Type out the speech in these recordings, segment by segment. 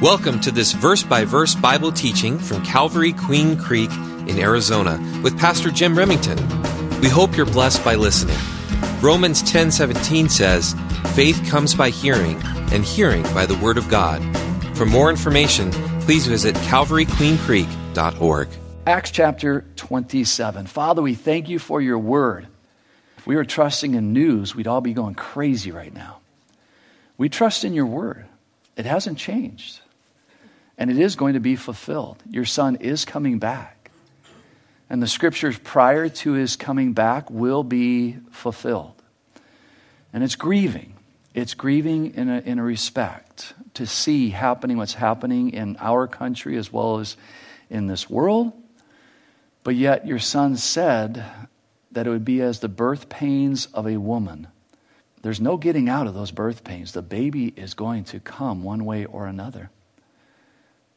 Welcome to this verse-by-verse Bible teaching from Calvary Queen Creek in Arizona with Pastor Jim Remington. We hope you're blessed by listening. Romans 10:17 says, "Faith comes by hearing, and hearing by the Word of God." For more information, please visit calvaryqueencreek.org. Acts chapter 27. Father, we thank you for your Word. If we were trusting in news, we'd all be going crazy right now. We trust in your Word. It hasn't changed. And it is going to be fulfilled. Your Son is coming back. And the Scriptures prior to his coming back will be fulfilled. And it's grieving. It's grieving in a respect to see happening what's happening in our country as well as in this world. But yet your Son said that it would be as the birth pains of a woman. There's no getting out of those birth pains. The baby is going to come one way or another.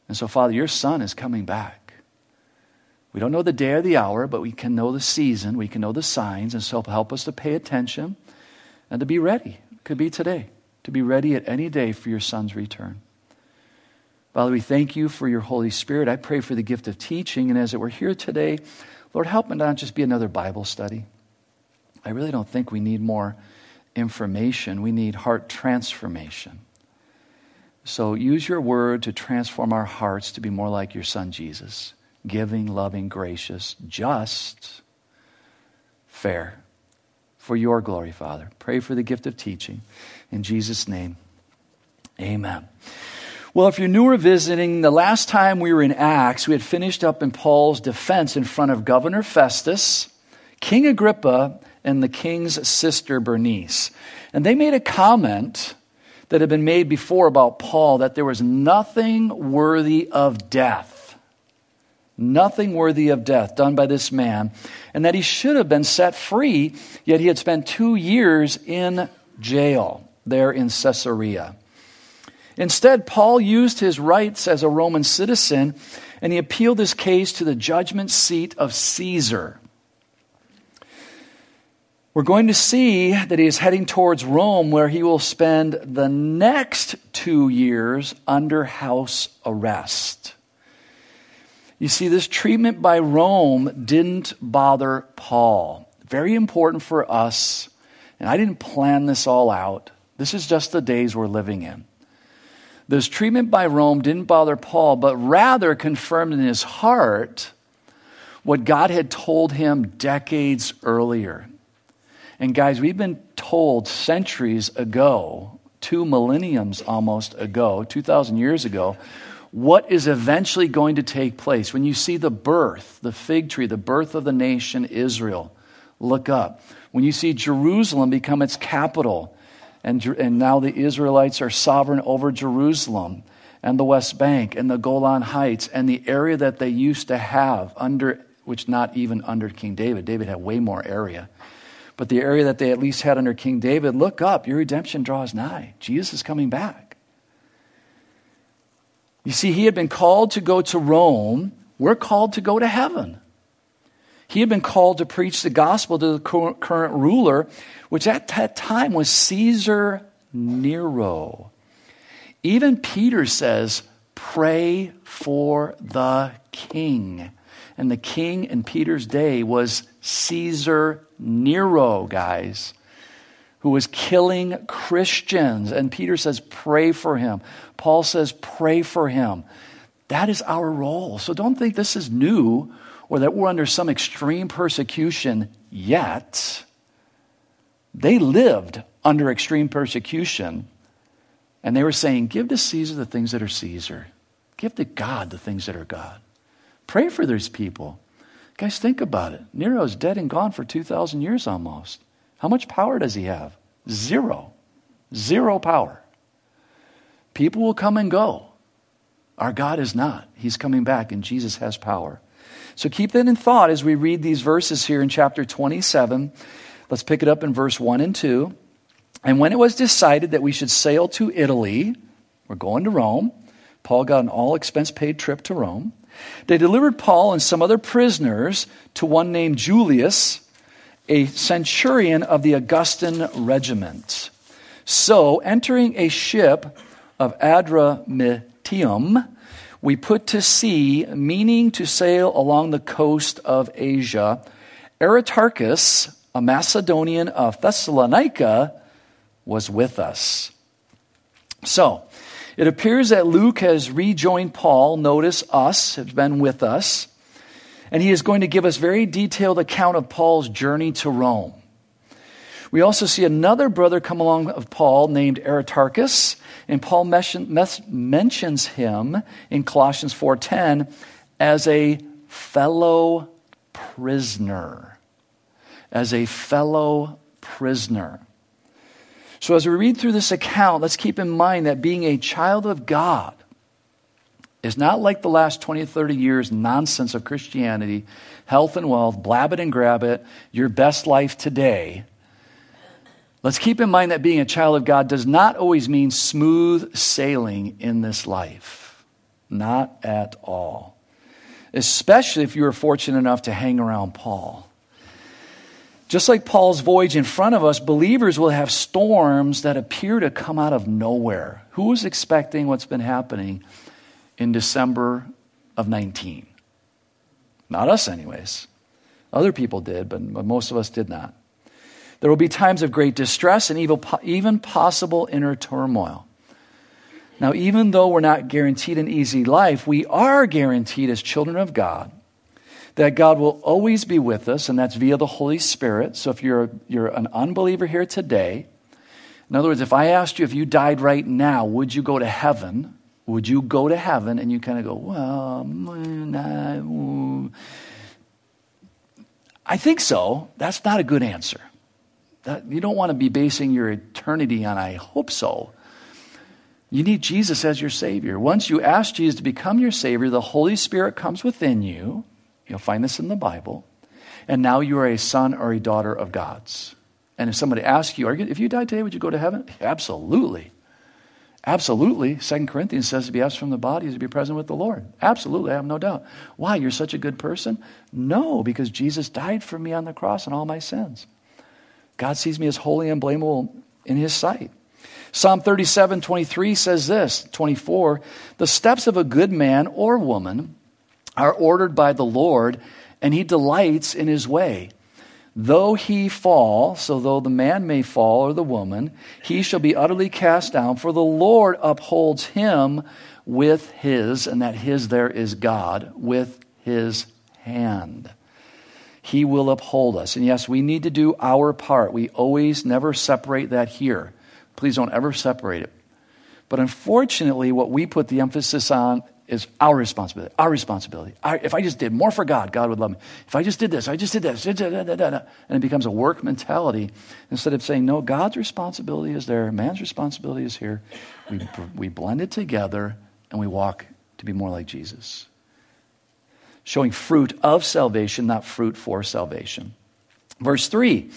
And so, Father, your Son is coming back. We don't know the day or the hour, but we can know the season. We can know the signs. And so help us to pay attention and to be ready. It could be today. To be ready at any day for your Son's return. Father, we thank you for your Holy Spirit. I pray for the gift of teaching. And as we're here today, Lord, help it not just be another Bible study. I really don't think we need more information. We need heart transformation. So use your Word to transform our hearts to be more like your Son Jesus, giving, loving, gracious, just, fair, for your glory, Father. Pray for the gift of teaching. In Jesus' name, amen. Well, if you're new or visiting, the last time we were in Acts, we had finished up in Paul's defense in front of Governor Festus, King Agrippa, and the king's sister, Bernice. And they made a comment that had been made before about Paul, that there was nothing worthy of death. Nothing worthy of death done by this man. And that he should have been set free, yet he had spent 2 years in jail there in Caesarea. Instead, Paul used his rights as a Roman citizen, and he appealed his case to the judgment seat of Caesar. We're going to see that he is heading towards Rome, where he will spend the next 2 years under house arrest. You see, this treatment by Rome didn't bother Paul. Very important for us, and I didn't plan this all out. This is just the days we're living in. This treatment by Rome didn't bother Paul, but rather confirmed in his heart what God had told him decades earlier. And guys, we've been told centuries ago, 2,000 years ago, what is eventually going to take place. When you see the birth, the fig tree, the birth of the nation Israel, look up. When you see Jerusalem become its capital, and now the Israelites are sovereign over Jerusalem and the West Bank and the Golan Heights and the area that they used to have under, which not even under King David. David had way more area. But the area that they at least had under King David, look up, your redemption draws nigh. Jesus is coming back. You see, he had been called to go to Rome. We're called to go to heaven. He had been called to preach the gospel to the current ruler, which at that time was Caesar Nero. Even Peter says, pray for the king. And the king in Peter's day was Caesar Nero, guys, who was killing Christians. And Peter says, pray for him. Paul says, pray for him. That is our role. So don't think this is new or that we're under some extreme persecution yet. They lived under extreme persecution, and they were saying, give to Caesar the things that are Caesar. Give to God the things that are God. Pray for these people. Guys, think about it. Nero's dead and gone for 2,000 years almost. How much power does he have? Zero. Zero power. People will come and go. Our God is not. He's coming back, and Jesus has power. So keep that in thought as we read these verses here in chapter 27. Let's pick it up in verse 1 and 2. And when it was decided that we should sail to Italy, we're going to Rome. Paul got an all-expense-paid trip to Rome. They delivered Paul and some other prisoners to one named Julius, a centurion of the Augustan regiment. So, entering a ship of Adrametium, Adrametium, we put to sea, meaning to sail along the coast of Asia. Aristarchus, a Macedonian of Thessalonica, was with us. So, it appears that Luke has rejoined Paul, notice us, has been with us, and he is going to give us very detailed account of Paul's journey to Rome. We also see another brother come along of Paul named Aristarchus, and Paul mentions him in Colossians 4:10 as a fellow prisoner. As a fellow prisoner. So as we read through this account, let's keep in mind that being a child of God is not like the last 20, 30 years nonsense of Christianity, health and wealth, blab it and grab it, your best life today. Let's keep in mind that being a child of God does not always mean smooth sailing in this life. Not at all. Especially if you were fortunate enough to hang around Paul. Just like Paul's voyage in front of us, believers will have storms that appear to come out of nowhere. Who was expecting what's been happening in December of 19? Not us anyways. Other people did, but most of us did not. There will be times of great distress and evil, even possible inner turmoil. Now, even though we're not guaranteed an easy life, we are guaranteed as children of God that God will always be with us, and that's via the Holy Spirit. So if you're an unbeliever here today, in other words, if I asked you if you died right now, would you go to heaven? Would you go to heaven? And you kind of go, well, nah, I think so. That's not a good answer. You don't want to be basing your eternity on, I hope so. You need Jesus as your Savior. Once you ask Jesus to become your Savior, the Holy Spirit comes within you. You'll find this in the Bible. And now you are a son or a daughter of God's. And if somebody asks you, if you died today, would you go to heaven? Absolutely. Absolutely. 2 Corinthians says to be absent from the body is to be present with the Lord. Absolutely, I have no doubt. Why? You're such a good person? No, because Jesus died for me on the cross and all my sins. God sees me as holy and blameable in his sight. Psalm 37:23 says this, 24, the steps of a good man or woman are ordered by the Lord, and he delights in his way. Though he fall, so though the man may fall or the woman, he shall be utterly cast down, for the Lord upholds him with his, and that his there is God, with his hand. He will uphold us. And yes, we need to do our part. We always never separate that here. Please don't ever separate it. But unfortunately, what we put the emphasis on is our responsibility, our responsibility. If I just did more for God, God would love me. If I just did this, I just did this, and it becomes a work mentality. Instead of saying, no, God's responsibility is there, man's responsibility is here. We blend it together, and we walk to be more like Jesus. Showing fruit of salvation, not fruit for salvation. Verse 3,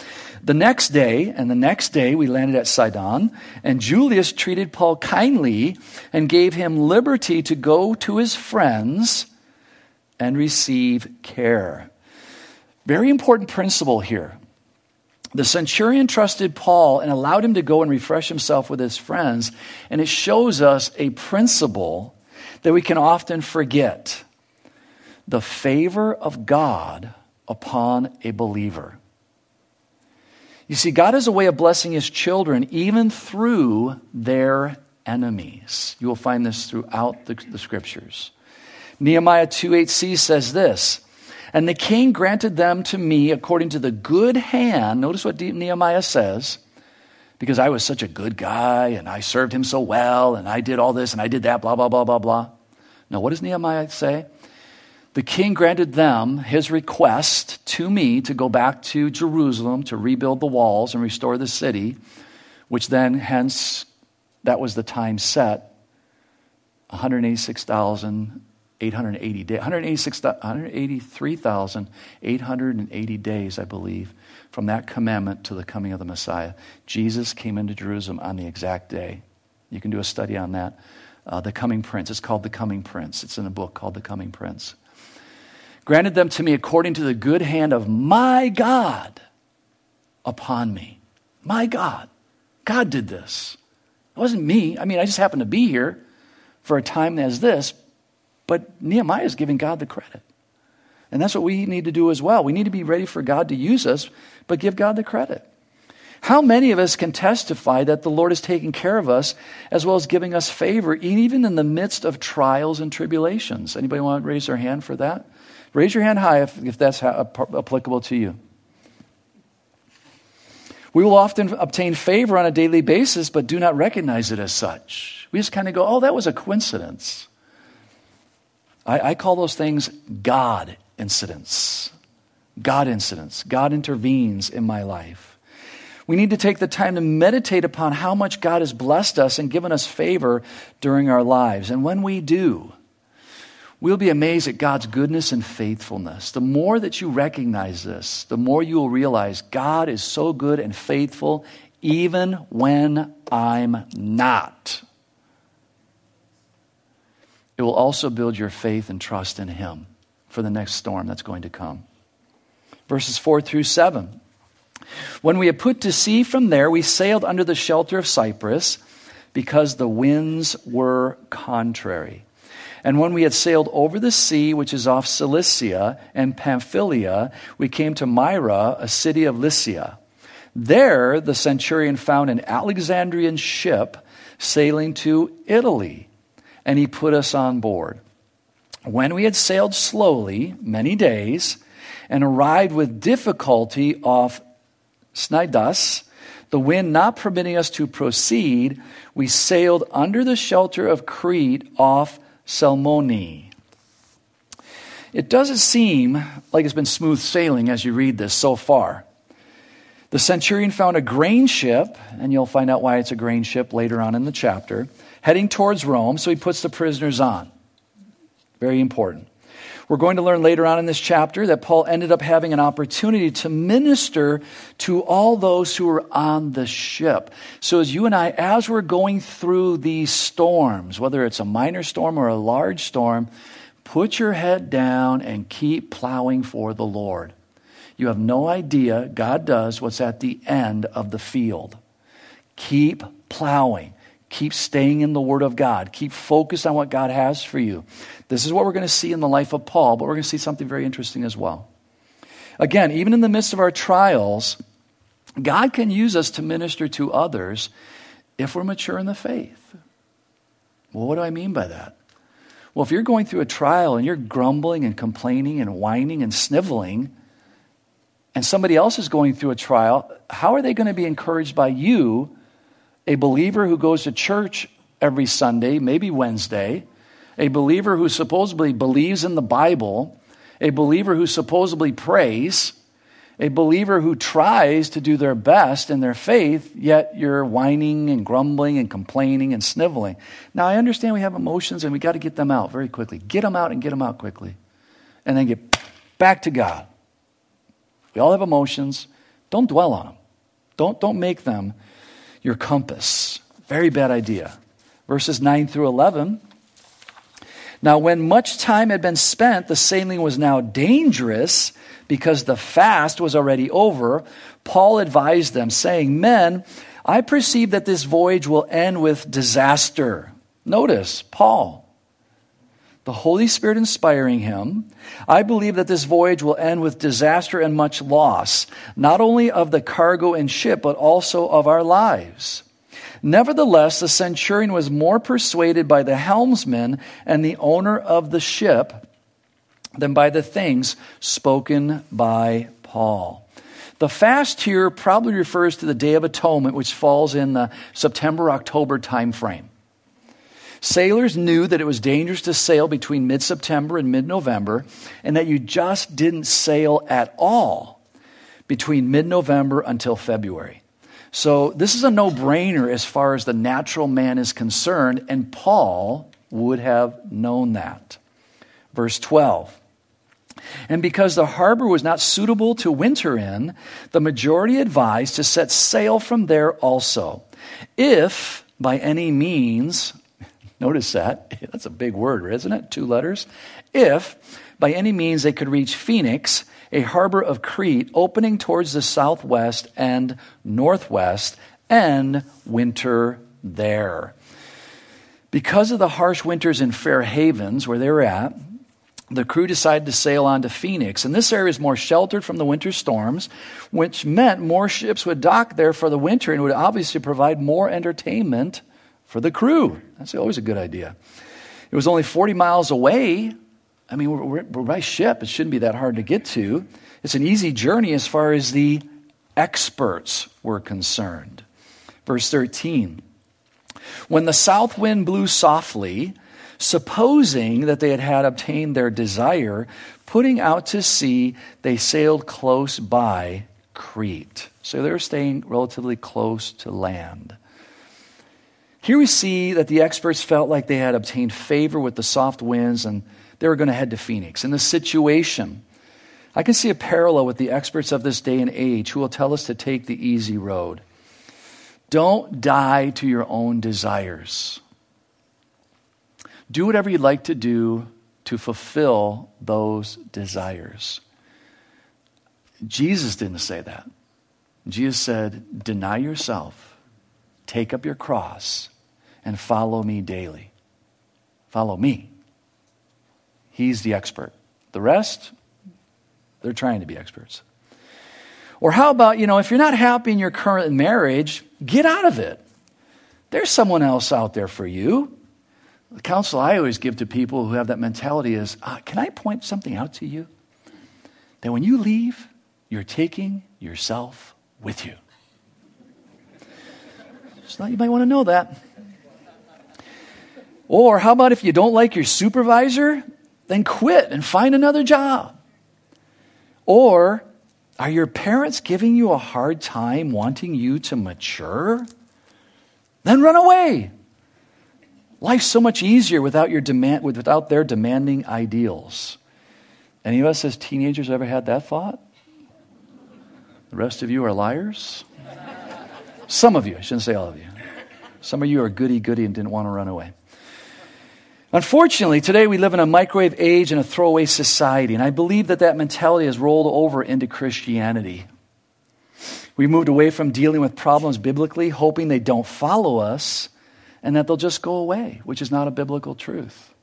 the next day we landed at Sidon, and Julius treated Paul kindly and gave him liberty to go to his friends and receive care. Very important principle here. The centurion trusted Paul and allowed him to go and refresh himself with his friends, and it shows us a principle that we can often forget. The favor of God upon a believer. You see, God has a way of blessing his children even through their enemies. You will find this throughout the scriptures. Nehemiah 2:8c says this, and the king granted them to me according to the good hand. Notice what Nehemiah says. Because I was such a good guy, and I served him so well, and I did all this, and I did that, blah, blah, blah, blah, blah. Now, what does Nehemiah say? The king granted them his request to me to go back to Jerusalem to rebuild the walls and restore the city, which then, hence, that was the time set, 186,880 days, 183,880 days, I believe, from that commandment to the coming of the Messiah. Jesus came into Jerusalem on the exact day. You can do a study on that. The Coming Prince. It's called The Coming Prince. It's in a book called The Coming Prince. Granted them to me according to the good hand of my God upon me. My God. God did this. It wasn't me. I mean, I just happened to be here. for a time as this, but Nehemiah is giving God the credit. And that's what we need to do as well. We need to be ready for God to use us, but give God the credit. How many of us can testify that the Lord is taking care of us as well as giving us favor, even in the midst of trials and tribulations? Anybody want to raise their hand for that? Raise your hand high if that's applicable to you. We will often obtain favor on a daily basis, but do not recognize it as such. We just kind of go, oh, that was a coincidence. I call those things God incidents. God incidents. God intervenes in my life. We need to take the time to meditate upon how much God has blessed us and given us favor during our lives. And when we do, we'll be amazed at God's goodness and faithfulness. The more that you recognize this, the more you will realize God is so good and faithful even when I'm not. It will also build your faith and trust in Him for the next storm that's going to come. Verses 4-7. When we had put to sea from there, we sailed under the shelter of Cyprus because the winds were contrary. And when we had sailed over the sea, which is off Cilicia and Pamphylia, we came to Myra, a city of Lycia. There the centurion found an Alexandrian ship sailing to Italy, and he put us on board. When we had sailed slowly many days and arrived with difficulty off Cnidos, the wind not permitting us to proceed, we sailed under the shelter of Crete off Salmoni. It doesn't seem like it's been smooth sailing as you read this so far. The centurion found a grain ship, and you'll find out why it's a grain ship later on in the chapter, heading towards Rome, so he puts the prisoners on. Very important. We're going to learn later on in this chapter that Paul ended up having an opportunity to minister to all those who were on the ship. So as you and I, as we're going through these storms, whether it's a minor storm or a large storm, put your head down and keep plowing for the Lord. You have no idea, God does, what's at the end of the field. Keep plowing. Keep staying in the Word of God. Keep focused on what God has for you. This is what we're going to see in the life of Paul, but we're going to see something very interesting as well. Again, even in the midst of our trials, God can use us to minister to others if we're mature in the faith. Well, what do I mean by that? Well, if you're going through a trial and you're grumbling and complaining and whining and sniveling, and somebody else is going through a trial, how are they going to be encouraged by you, a believer who goes to church every Sunday, maybe Wednesday, a believer who supposedly believes in the Bible, a believer who supposedly prays, a believer who tries to do their best in their faith, yet you're whining and grumbling and complaining and sniveling. Now, I understand we have emotions and we got to get them out very quickly. Get them out and get them out quickly. And then get back to God. We all have emotions. Don't dwell on them. Don't make them your compass. Very bad idea. Verses 9-11. Now, when much time had been spent, the sailing was now dangerous because the fast was already over. Paul advised them, saying, men, I perceive that this voyage will end with disaster. Notice, Paul, the Holy Spirit inspiring him, I believe that this voyage will end with disaster and much loss, not only of the cargo and ship, but also of our lives. Nevertheless, the centurion was more persuaded by the helmsman and the owner of the ship than by the things spoken by Paul. The fast here probably refers to the Day of Atonement, which falls in the September-October time frame. Sailors knew that it was dangerous to sail between mid-September and mid-November, and that you just didn't sail at all between mid-November until February. So this is a no-brainer as far as the natural man is concerned, and Paul would have known that. Verse 12. And because the harbor was not suitable to winter in, the majority advised to set sail from there also, if by any means... Notice that. That's a big word, isn't it? 2 letters. If, by any means, they could reach Phoenix, a harbor of Crete, opening towards the southwest and northwest, and winter there. Because of the harsh winters in Fair Havens, where they were at, the crew decided to sail on to Phoenix. And this area is more sheltered from the winter storms, which meant more ships would dock there for the winter and would obviously provide more entertainment for the crew. That's always a good idea. It was only 40 miles away. I mean, we're by ship. It shouldn't be that hard to get to. It's an easy journey as far as the experts were concerned. Verse 13. When the south wind blew softly, supposing that they had obtained their desire, putting out to sea, they sailed close by Crete. So they were staying relatively close to land. Here we see that the experts felt like they had obtained favor with the soft winds and they were going to head to Phoenix. In this situation, I can see a parallel with the experts of this day and age who will tell us to take the easy road. Don't die to your own desires. Do whatever you'd like to do to fulfill those desires. Jesus didn't say that. Jesus said, deny yourself, take up your cross, and follow me daily. Follow me. He's the expert. The rest, they're trying to be experts. Or how about, if you're not happy in your current marriage, get out of it. There's someone else out there for you. The counsel I always give to people who have that mentality is, can I point something out to you? That when you leave, you're taking yourself with you. Just thought you might want to know that. Or how about if you don't like your supervisor, then quit and find another job. Or are your parents giving you a hard time, wanting you to mature? Then run away. Life's so much easier without their demanding ideals. Any of us as teenagers ever had that thought? The rest of you are liars? Some of you, I shouldn't say all of you. Some of you are goody-goody and didn't want to run away. Unfortunately, today we live in a microwave age and a throwaway society, and I believe that mentality has rolled over into Christianity. We moved away from dealing with problems biblically, hoping they don't follow us, and that they'll just go away, which is not a biblical truth.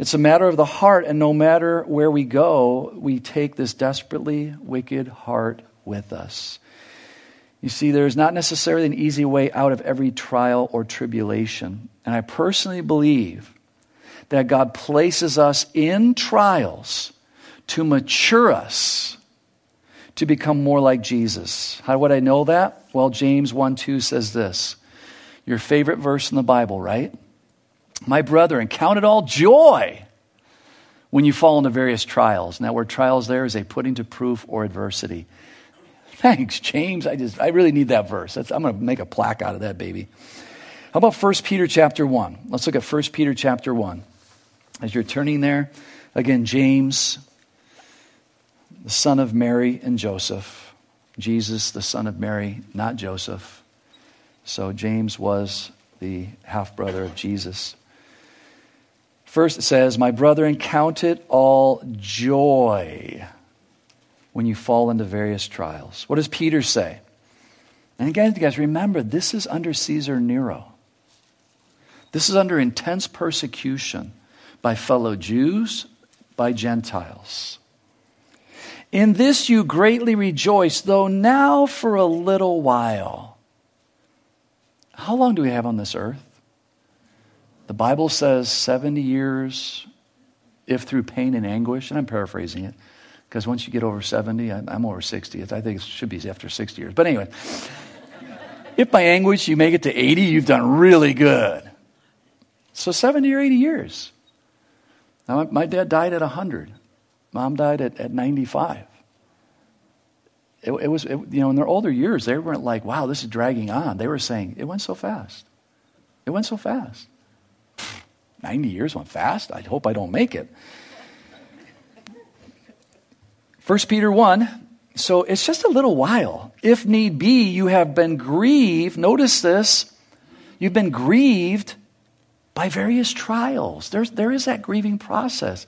It's a matter of the heart, and no matter where we go, we take this desperately wicked heart with us. You see, there is not necessarily an easy way out of every trial or tribulation. And I personally believe that God places us in trials to mature us to become more like Jesus. How would I know that? Well, James 1:2 says this. Your favorite verse in the Bible, right? My brethren, count it all joy when you fall into various trials. And that word trials there is a putting to proof or adversity. Thanks, James. I really need that verse. I'm going to make a plaque out of that, baby. How about 1 Peter chapter 1? Let's look at 1 Peter chapter 1. As you're turning there, again, James, the son of Mary and Joseph. Jesus, the son of Mary, not Joseph. So James was the half-brother of Jesus. First it says, my brethren, count it all joy when you fall into various trials. What does Peter say? And again, guys, remember, this is under Caesar Nero. This is under intense persecution by fellow Jews, by Gentiles. In this you greatly rejoice, though now for a little while. How long do we have on this earth? The Bible says 70 years, if through pain and anguish, and I'm paraphrasing it, because once you get over 70, I'm over 60. I think it should be after 60 years. But anyway, if by anguish you make it to 80, you've done really good. So 70 or 80 years. Now, my dad died at 100. Mom died at 95. It was, in their older years, they weren't like, wow, this is dragging on. They were saying, it went so fast. It went so fast. 90 years went fast. I hope I don't make it. 1 Peter 1, so it's just a little while. If need be, you have been grieved. Notice this. You've been grieved by various trials. There is that grieving process.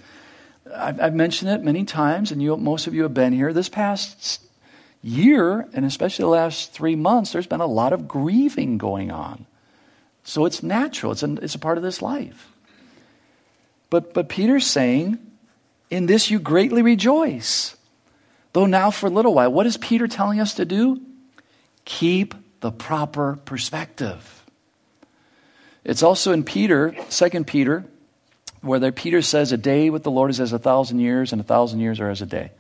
I've mentioned it many times, and most of you have been here. This past year, and especially the last 3 months, there's been a lot of grieving going on. So it's natural. It's a part of this life. But Peter's saying, in this you greatly rejoice, though now for a little while. What is Peter telling us to do? Keep the proper perspective. It's also in Peter, 2 Peter, where Peter says a day with the Lord is as 1,000 years, and 1,000 years are as a day.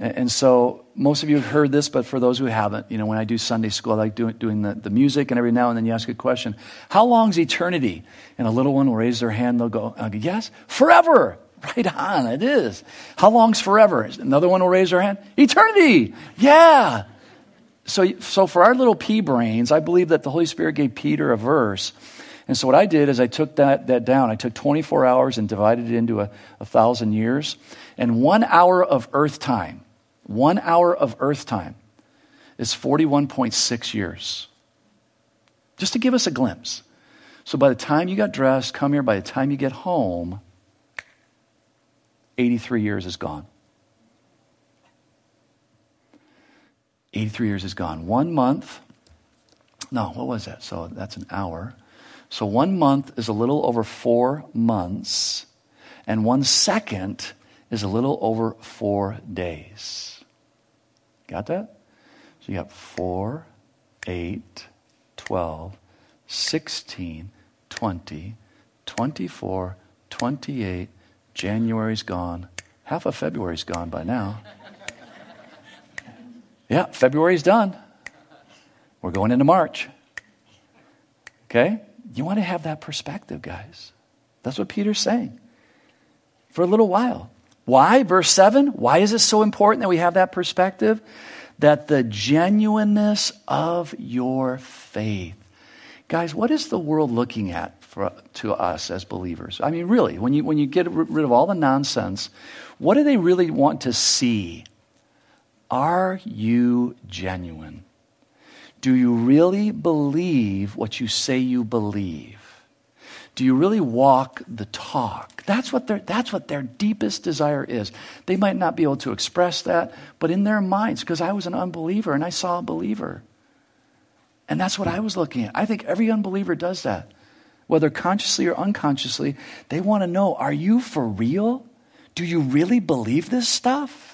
And so most of you have heard this, but for those who haven't, when I do Sunday school, I like doing the music, and every now and then you ask a question, how long is eternity? And a little one will raise their hand, they'll go, yes, forever. Right on, it is. How long's forever? Another one will raise their hand, eternity, yeah. So for our little pea brains, I believe that the Holy Spirit gave Peter a verse. And so what I did is I took that down. I took 24 hours and divided it into 1,000 years and 1 hour of earth time. 1 hour of earth time is 41.6 years. Just to give us a glimpse. So by the time you got dressed, come here, by the time you get home, 83 years is gone. 83 years is gone. 1 month, no, what was that? So that's an hour. So 1 month is a little over 4 months, and 1 second is a little over 4 days. Got that? So you got 4, 8, 12, 16, 20, 24, 28. January's gone. Half of February's gone by now. Yeah, February's done. We're going into March. Okay? You want to have that perspective, guys. That's what Peter's saying. For a little while. Why? Verse 7. Why is it so important that we have that perspective? That the genuineness of your faith. Guys, what is the world looking at to us as believers? I mean, really, when you get rid of all the nonsense, what do they really want to see? Are you genuine? Do you really believe what you say you believe? Do you really walk the talk? That's what their deepest desire is. They might not be able to express that, but in their minds, because I was an unbeliever and I saw a believer. And that's what I was looking at. I think every unbeliever does that. Whether consciously or unconsciously, they want to know, are you for real? Do you really believe this stuff?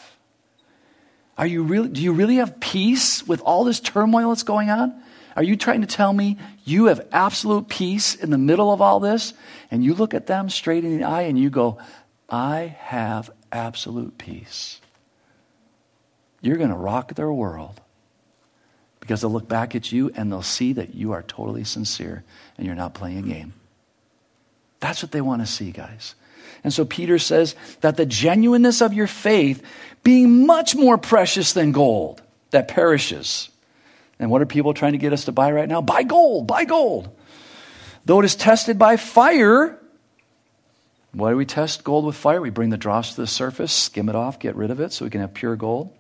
Do you really have peace with all this turmoil that's going on? Are you trying to tell me you have absolute peace in the middle of all this? And you look at them straight in the eye and you go, I have absolute peace. You're going to rock their world because they'll look back at you and they'll see that you are totally sincere and you're not playing a game. That's what they want to see, guys. And so Peter says that the genuineness of your faith being much more precious than gold that perishes. And what are people trying to get us to buy right now? Buy gold. Though it is tested by fire. Why do we test gold with fire? We bring the dross to the surface, skim it off, get rid of it so we can have pure gold.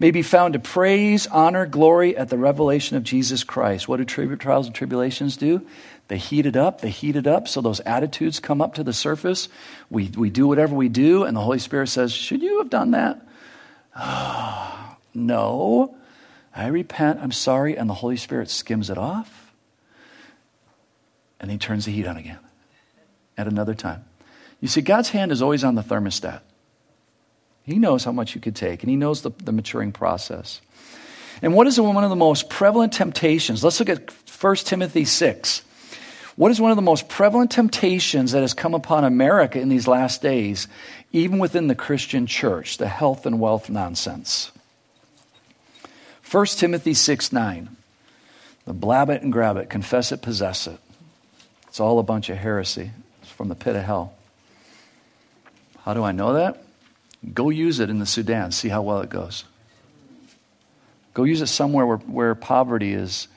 May be found to praise, honor, glory at the revelation of Jesus Christ. What do trials and tribulations do? They heat it up, so those attitudes come up to the surface. We do whatever we do, and the Holy Spirit says, should you have done that? Oh, no, I repent, I'm sorry, and the Holy Spirit skims it off, and he turns the heat on again at another time. You see, God's hand is always on the thermostat. He knows how much you could take, and he knows the maturing process. And what is one of the most prevalent temptations? Let's look at 1 Timothy 6. What is one of the most prevalent temptations that has come upon America in these last days, even within the Christian church? The health and wealth nonsense. 1 Timothy 6:9. The blab it and grab it, confess it, possess it. It's all a bunch of heresy. It's from the pit of hell. How do I know that? Go use it in the Sudan. See how well it goes. Go use it somewhere where poverty is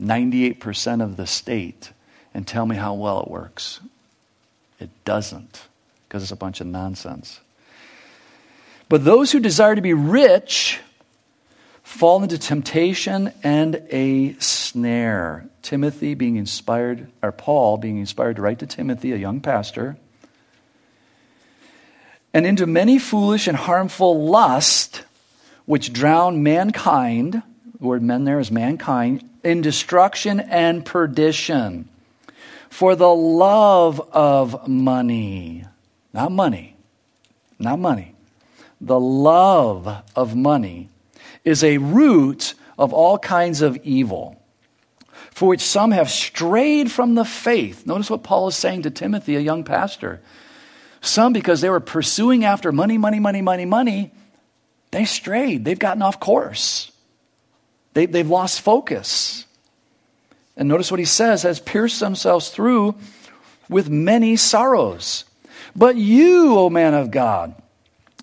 98% of the state and tell me how well it works. It doesn't, because it's a bunch of nonsense. But those who desire to be rich fall into temptation and a snare. Paul being inspired to write to Timothy, a young pastor, and into many foolish and harmful lust, which drown mankind, the word men there is mankind, in destruction and perdition. for the love of money. Not money. The love of money is a root of all kinds of evil, for which some have strayed from the faith. Notice what Paul is saying to Timothy, a young pastor. Some, because they were pursuing after money, they strayed. They've gotten off course. They've lost focus. And notice what he says, has pierced themselves through with many sorrows. But you, O man of God,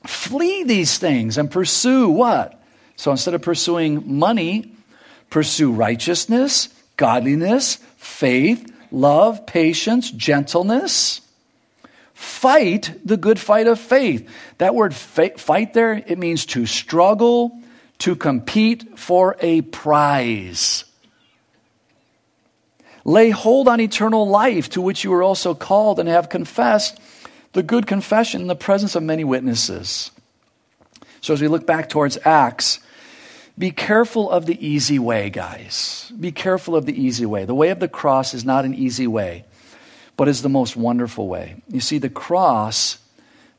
flee these things and pursue what? So instead of pursuing money, pursue righteousness, godliness, faith, love, patience, gentleness. Fight the good fight of faith. That word fight there, it means to struggle, to compete for a prize. Lay hold on eternal life, to which you were also called and have confessed the good confession in the presence of many witnesses. So as we look back towards Acts, be careful of the easy way, guys. Be careful of the easy way. The way of the cross is not an easy way, but is the most wonderful way. You see, the cross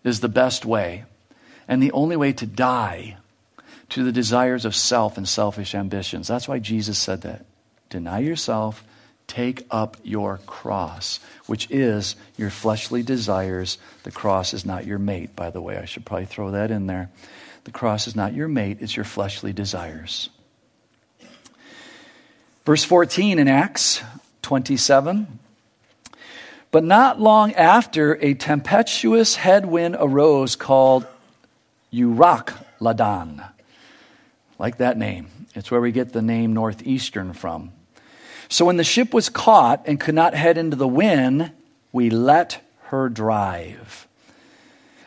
is the best way and the only way to die to the desires of self and selfish ambitions. That's why Jesus said that. Deny yourself, take up your cross, which is your fleshly desires. The cross is not your mate, by the way. I should probably throw that in there. The cross is not your mate, it's your fleshly desires. Verse 14 in Acts 27. But not long after, a tempestuous headwind arose called Euroclydon. Like that name. It's where we get the name Northeastern from. So when the ship was caught and could not head into the wind, we let her drive.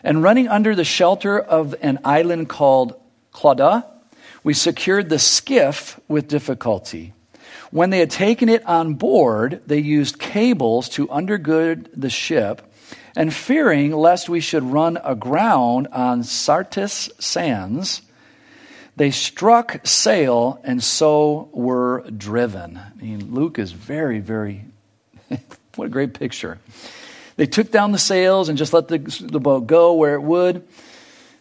And running under the shelter of an island called Clauda, we secured the skiff with difficulty. When they had taken it on board, they used cables to undergird the ship, and fearing lest we should run aground on Sartis sands, they struck sail and so were driven. I mean, Luke is very, very, what a great picture. They took down the sails and just let the boat go where it would.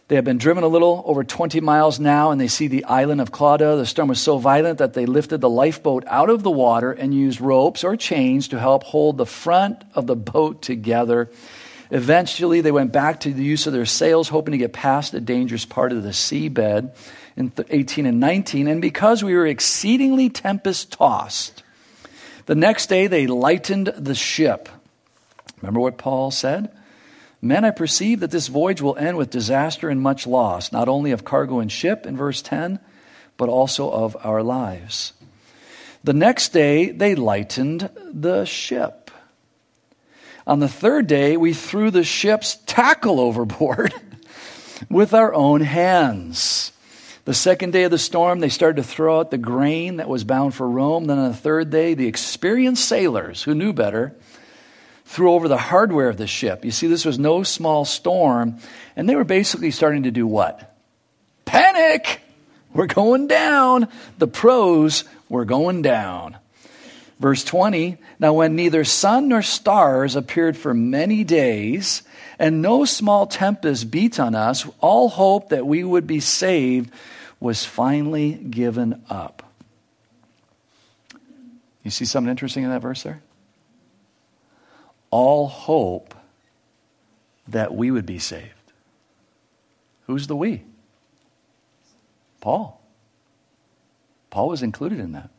They had been driven a little over 20 miles now, and they see the island of Clauda. The storm was so violent that they lifted the lifeboat out of the water and used ropes or chains to help hold the front of the boat together. Eventually, they went back to the use of their sails, hoping to get past the dangerous part of the seabed in 18 and 19. And because we were exceedingly tempest-tossed, the next day they lightened the ship. Remember what Paul said? Men, I perceive that this voyage will end with disaster and much loss, not only of cargo and ship in verse 10, but also of our lives. The next day they lightened the ship. On the third day, we threw the ship's tackle overboard with our own hands. The second day of the storm, they started to throw out the grain that was bound for Rome. Then on the third day, the experienced sailors who knew better threw over the hardware of the ship. You see, this was no small storm, and they were basically starting to do what? Panic! We're going down. The pros were going down. Verse 20, now when neither sun nor stars appeared for many days, and no small tempest beat on us, all hope that we would be saved was finally given up. You see something interesting in that verse there? All hope that we would be saved. Who's the we? Paul. Paul was included in that.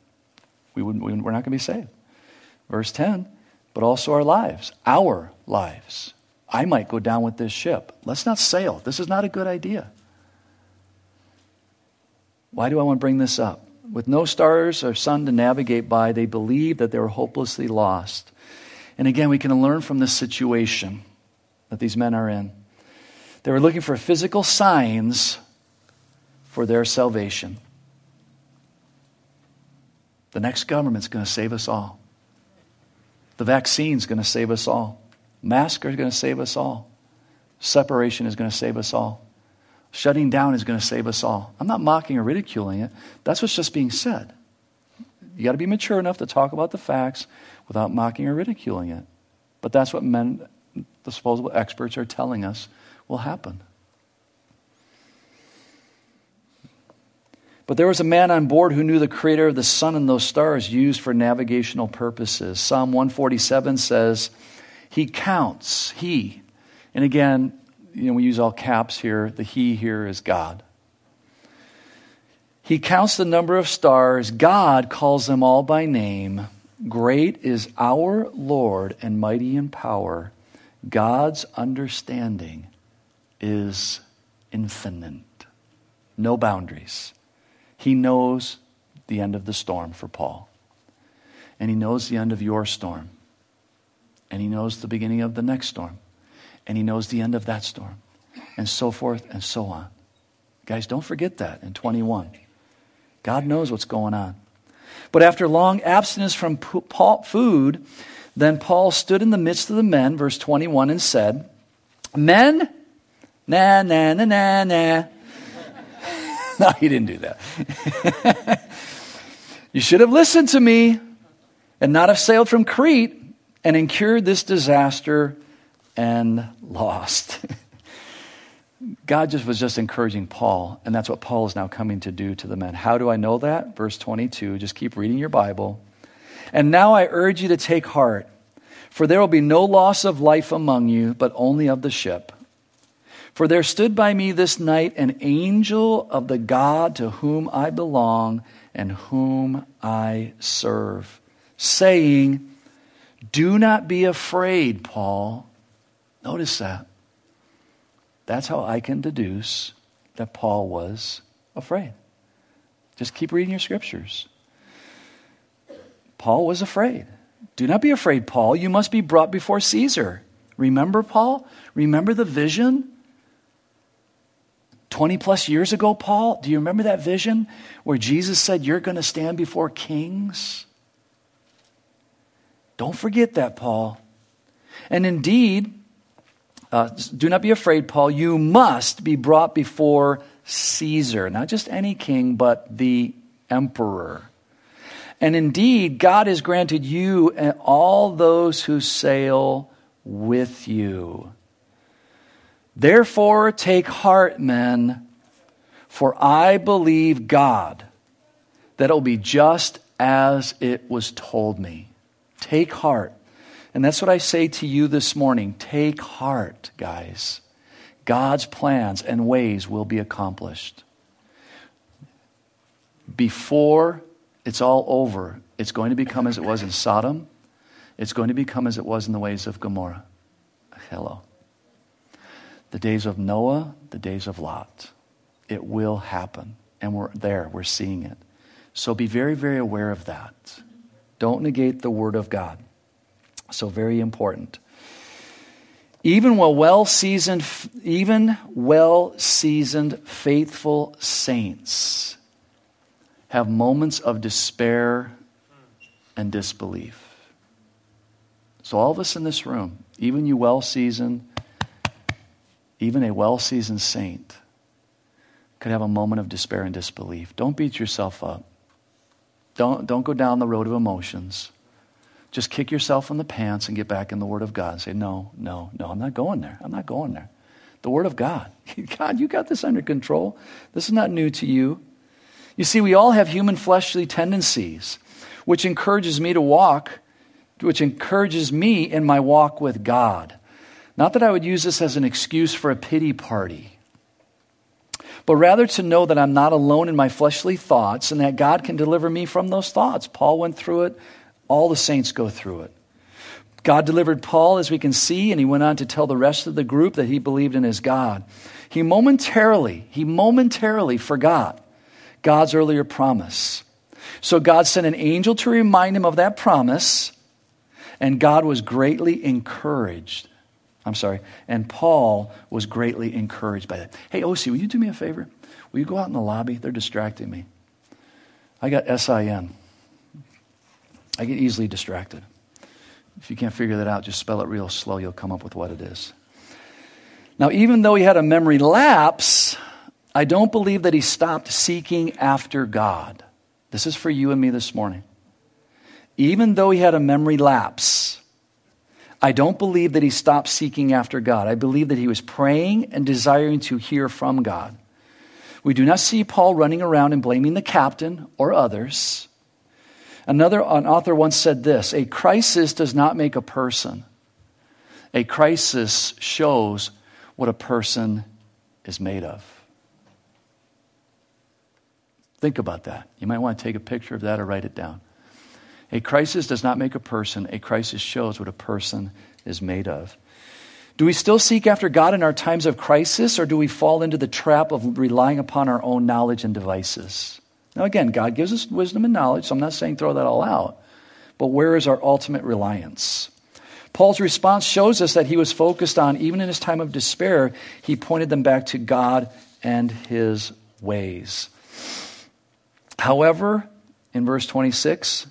We're not going to be saved. Verse 10, but also our lives. I might go down with this ship. Let's not sail. This is not a good idea. Why do I want to bring this up? With no stars or sun to navigate by, they believed that they were hopelessly lost. And again, we can learn from this situation that these men are in. They were looking for physical signs for their salvation. The next government's going to save us all. The vaccine's going to save us all. Masks are going to save us all. Separation is going to save us all. Shutting down is going to save us all. I'm not mocking or ridiculing it. That's what's just being said. You got to be mature enough to talk about the facts without mocking or ridiculing it. But that's what men, the supposable experts, are telling us will happen. But there was a man on board who knew the creator of the sun and those stars used for navigational purposes. Psalm 147 says, he counts, he. And again, you know, we use all caps here. The he here is God. He counts the number of stars. God calls them all by name. Great is our Lord and mighty in power. God's understanding is infinite. No boundaries. He knows the end of the storm for Paul. And he knows the end of your storm. And he knows the beginning of the next storm. And he knows the end of that storm. And so forth and so on. Guys, don't forget that in 21. God knows what's going on. But after long abstinence from food, then Paul stood in the midst of the men, verse 21, and said, men, na, na, na, na, na. No, he didn't do that. You should have listened to me and not have sailed from Crete and incurred this disaster and lost. God was just encouraging Paul, and that's what Paul is now coming to do to the men. How do I know that? Verse 22, just keep reading your Bible. And now I urge you to take heart, for there will be no loss of life among you, but only of the ship. For there stood by me this night an angel of the God to whom I belong and whom I serve, saying, do not be afraid, Paul. Notice that. That's how I can deduce that Paul was afraid. Just keep reading your scriptures. Paul was afraid. Do not be afraid, Paul. You must be brought before Caesar. Remember, Paul? Remember the vision? 20 plus years ago, Paul, do you remember that vision where Jesus said, you're going to stand before kings? Don't forget that, Paul. And indeed, do not be afraid, Paul. You must be brought before Caesar, not just any king, but the emperor. And indeed, God has granted you and all those who sail with you. Therefore, take heart, men, for I believe God that it will be just as it was told me. Take heart. And that's what I say to you this morning. Take heart, guys. God's plans and ways will be accomplished. Before it's all over, it's going to become as it was in Sodom. It's going to become as it was in the ways of Gomorrah. Hello. The days of Noah, the days of Lot. It will happen. And we're there. We're seeing it. So be very, very aware of that. Don't negate the word of God. So very important. Even well-seasoned faithful saints have moments of despair and disbelief. So all of us in this room, even a well-seasoned saint could have a moment of despair and disbelief. Don't beat yourself up. Don't go down the road of emotions. Just kick yourself in the pants and get back in the Word of God and say, no, I'm not going there. I'm not going there. The Word of God. God, you got this under control. This is not new to you. You see, we all have human fleshly tendencies, which encourages me in my walk with God. Not that I would use this as an excuse for a pity party, but rather to know that I'm not alone in my fleshly thoughts and that God can deliver me from those thoughts. Paul went through it. All the saints go through it. God delivered Paul, as we can see, and he went on to tell the rest of the group that he believed in his God. He momentarily forgot God's earlier promise. So God sent an angel to remind him of that promise, and God was greatly encouraged. And Paul was greatly encouraged by that. Hey, OC, will you do me a favor? Will you go out in the lobby? They're distracting me. I got SIN. I get easily distracted. If you can't figure that out, just spell it real slow. You'll come up with what it is. Now, even though he had a memory lapse, I don't believe that he stopped seeking after God. This is for you and me this morning. even though he had a memory lapse, I don't believe that he stopped seeking after God. I believe that he was praying and desiring to hear from God. We do not see Paul running around and blaming the captain or others. An author once said this: a crisis does not make a person. A crisis shows what a person is made of. Think about that. You might want to take a picture of that or write it down. A crisis does not make a person. A crisis shows what a person is made of. Do we still seek after God in our times of crisis, or do we fall into the trap of relying upon our own knowledge and devices? Now again, God gives us wisdom and knowledge, so I'm not saying throw that all out. But where is our ultimate reliance? Paul's response shows us that he was focused on, even in his time of despair, he pointed them back to God and his ways. However, in verse 26,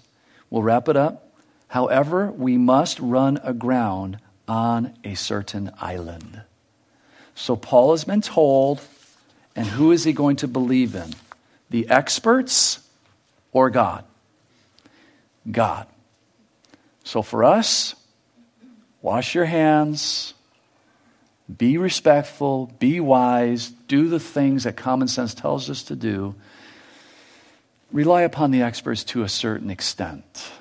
we'll wrap it up. However, we must run aground on a certain island. So Paul has been told, and who is he going to believe in? The experts or God? God. So for us, wash your hands, be respectful, be wise, do the things that common sense tells us to do. Rely upon the experts to a certain extent.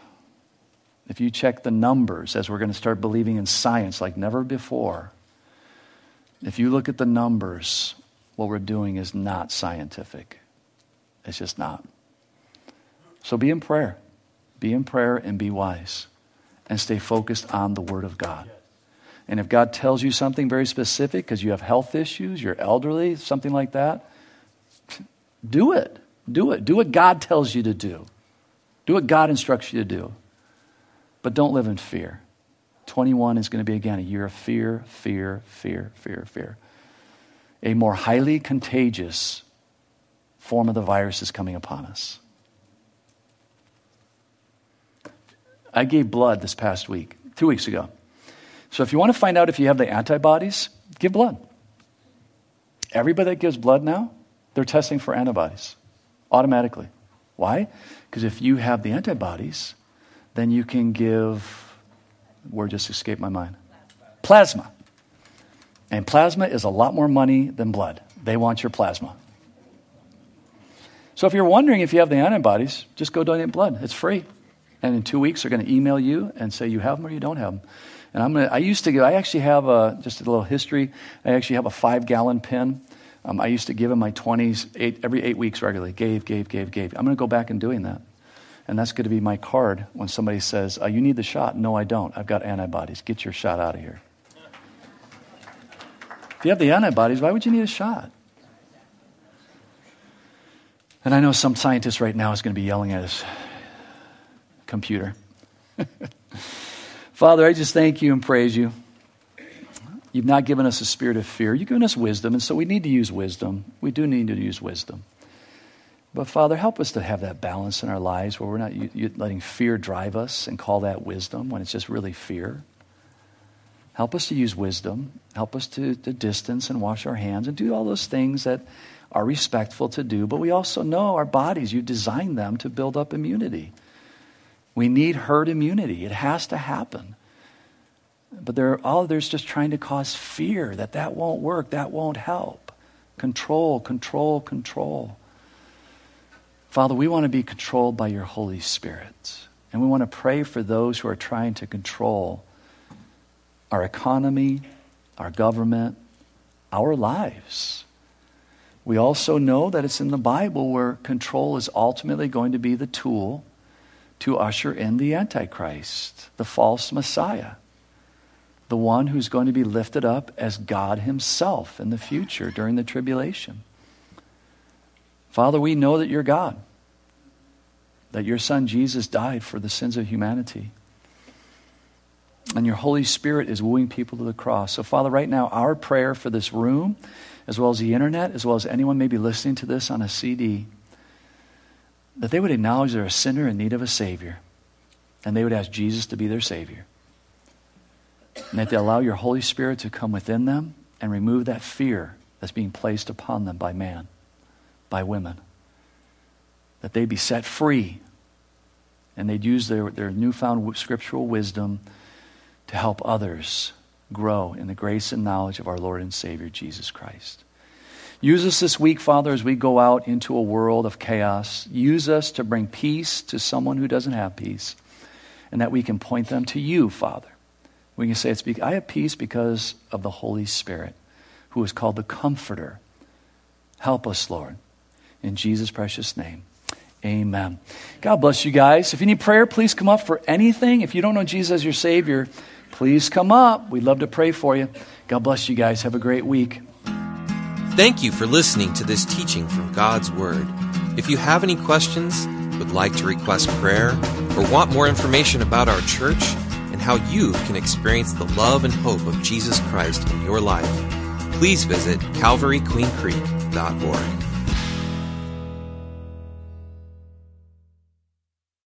If you check the numbers, as we're going to start believing in science like never before, if you look at the numbers, what we're doing is not scientific. It's just not. So be in prayer. Be in prayer and be wise. And stay focused on the Word of God. And if God tells you something very specific because you have health issues, you're elderly, something like that, do it. Do it. Do what God tells you to do. Do what God instructs you to do. But don't live in fear. 21 is going to be, again, a year of fear, fear, fear, fear, fear. A more highly contagious form of the virus is coming upon us. I gave blood this past week, 2 weeks ago. So if you want to find out if you have the antibodies, give blood. Everybody that gives blood now, they're testing for antibodies. Automatically. Why? Because if you have the antibodies, then you can give, word just escaped my mind, plasma. And plasma is a lot more money than blood. They want your plasma. So if you're wondering if you have the antibodies, just go donate blood. It's free. And in 2 weeks, they're going to email you and say you have them or you don't have them. And I actually have a 5-gallon pen. I used to give in my 20s every 8 weeks regularly. Gave. I'm going to go back and doing that. And that's going to be my card when somebody says, you need the shot. No, I don't. I've got antibodies. Get your shot out of here. If you have the antibodies, why would you need a shot? And I know some scientist right now is going to be yelling at his computer. Father, I just thank you and praise you. You've not given us a spirit of fear. You've given us wisdom, and so we need to use wisdom. We do need to use wisdom. But, Father, help us to have that balance in our lives where we're not letting fear drive us and call that wisdom when it's just really fear. Help us to use wisdom. Help us to distance and wash our hands and do all those things that are respectful to do. But we also know our bodies, you designed them to build up immunity. We need herd immunity. It has to happen. But there are others just trying to cause fear that won't work, that won't help. Control. Father, we want to be controlled by your Holy Spirit. And we want to pray for those who are trying to control our economy, our government, our lives. We also know that it's in the Bible where control is ultimately going to be the tool to usher in the Antichrist, the false Messiah. The one who's going to be lifted up as God himself in the future during the tribulation. Father, we know that you're God, that your Son Jesus died for the sins of humanity. And your Holy Spirit is wooing people to the cross. So, Father, right now, our prayer for this room, as well as the internet, as well as anyone maybe listening to this on a CD, that they would acknowledge they're a sinner in need of a Savior, and they would ask Jesus to be their Savior. And that they allow your Holy Spirit to come within them and remove that fear that's being placed upon them by man, by women. That they be set free And they'd use their newfound scriptural wisdom to help others grow in the grace and knowledge of our Lord and Savior, Jesus Christ. Use us this week, Father, as we go out into a world of chaos. Use us to bring peace to someone who doesn't have peace, and that we can point them to you, Father. We can say, I have peace because of the Holy Spirit, who is called the Comforter. Help us, Lord. In Jesus' precious name, amen. God bless you guys. If you need prayer, please come up for anything. If you don't know Jesus as your Savior, please come up. We'd love to pray for you. God bless you guys. Have a great week. Thank you for listening to this teaching from God's Word. If you have any questions, would like to request prayer, or want more information about our church and how you can experience the love and hope of Jesus Christ in your life, please visit CalvaryQueenCreek.org.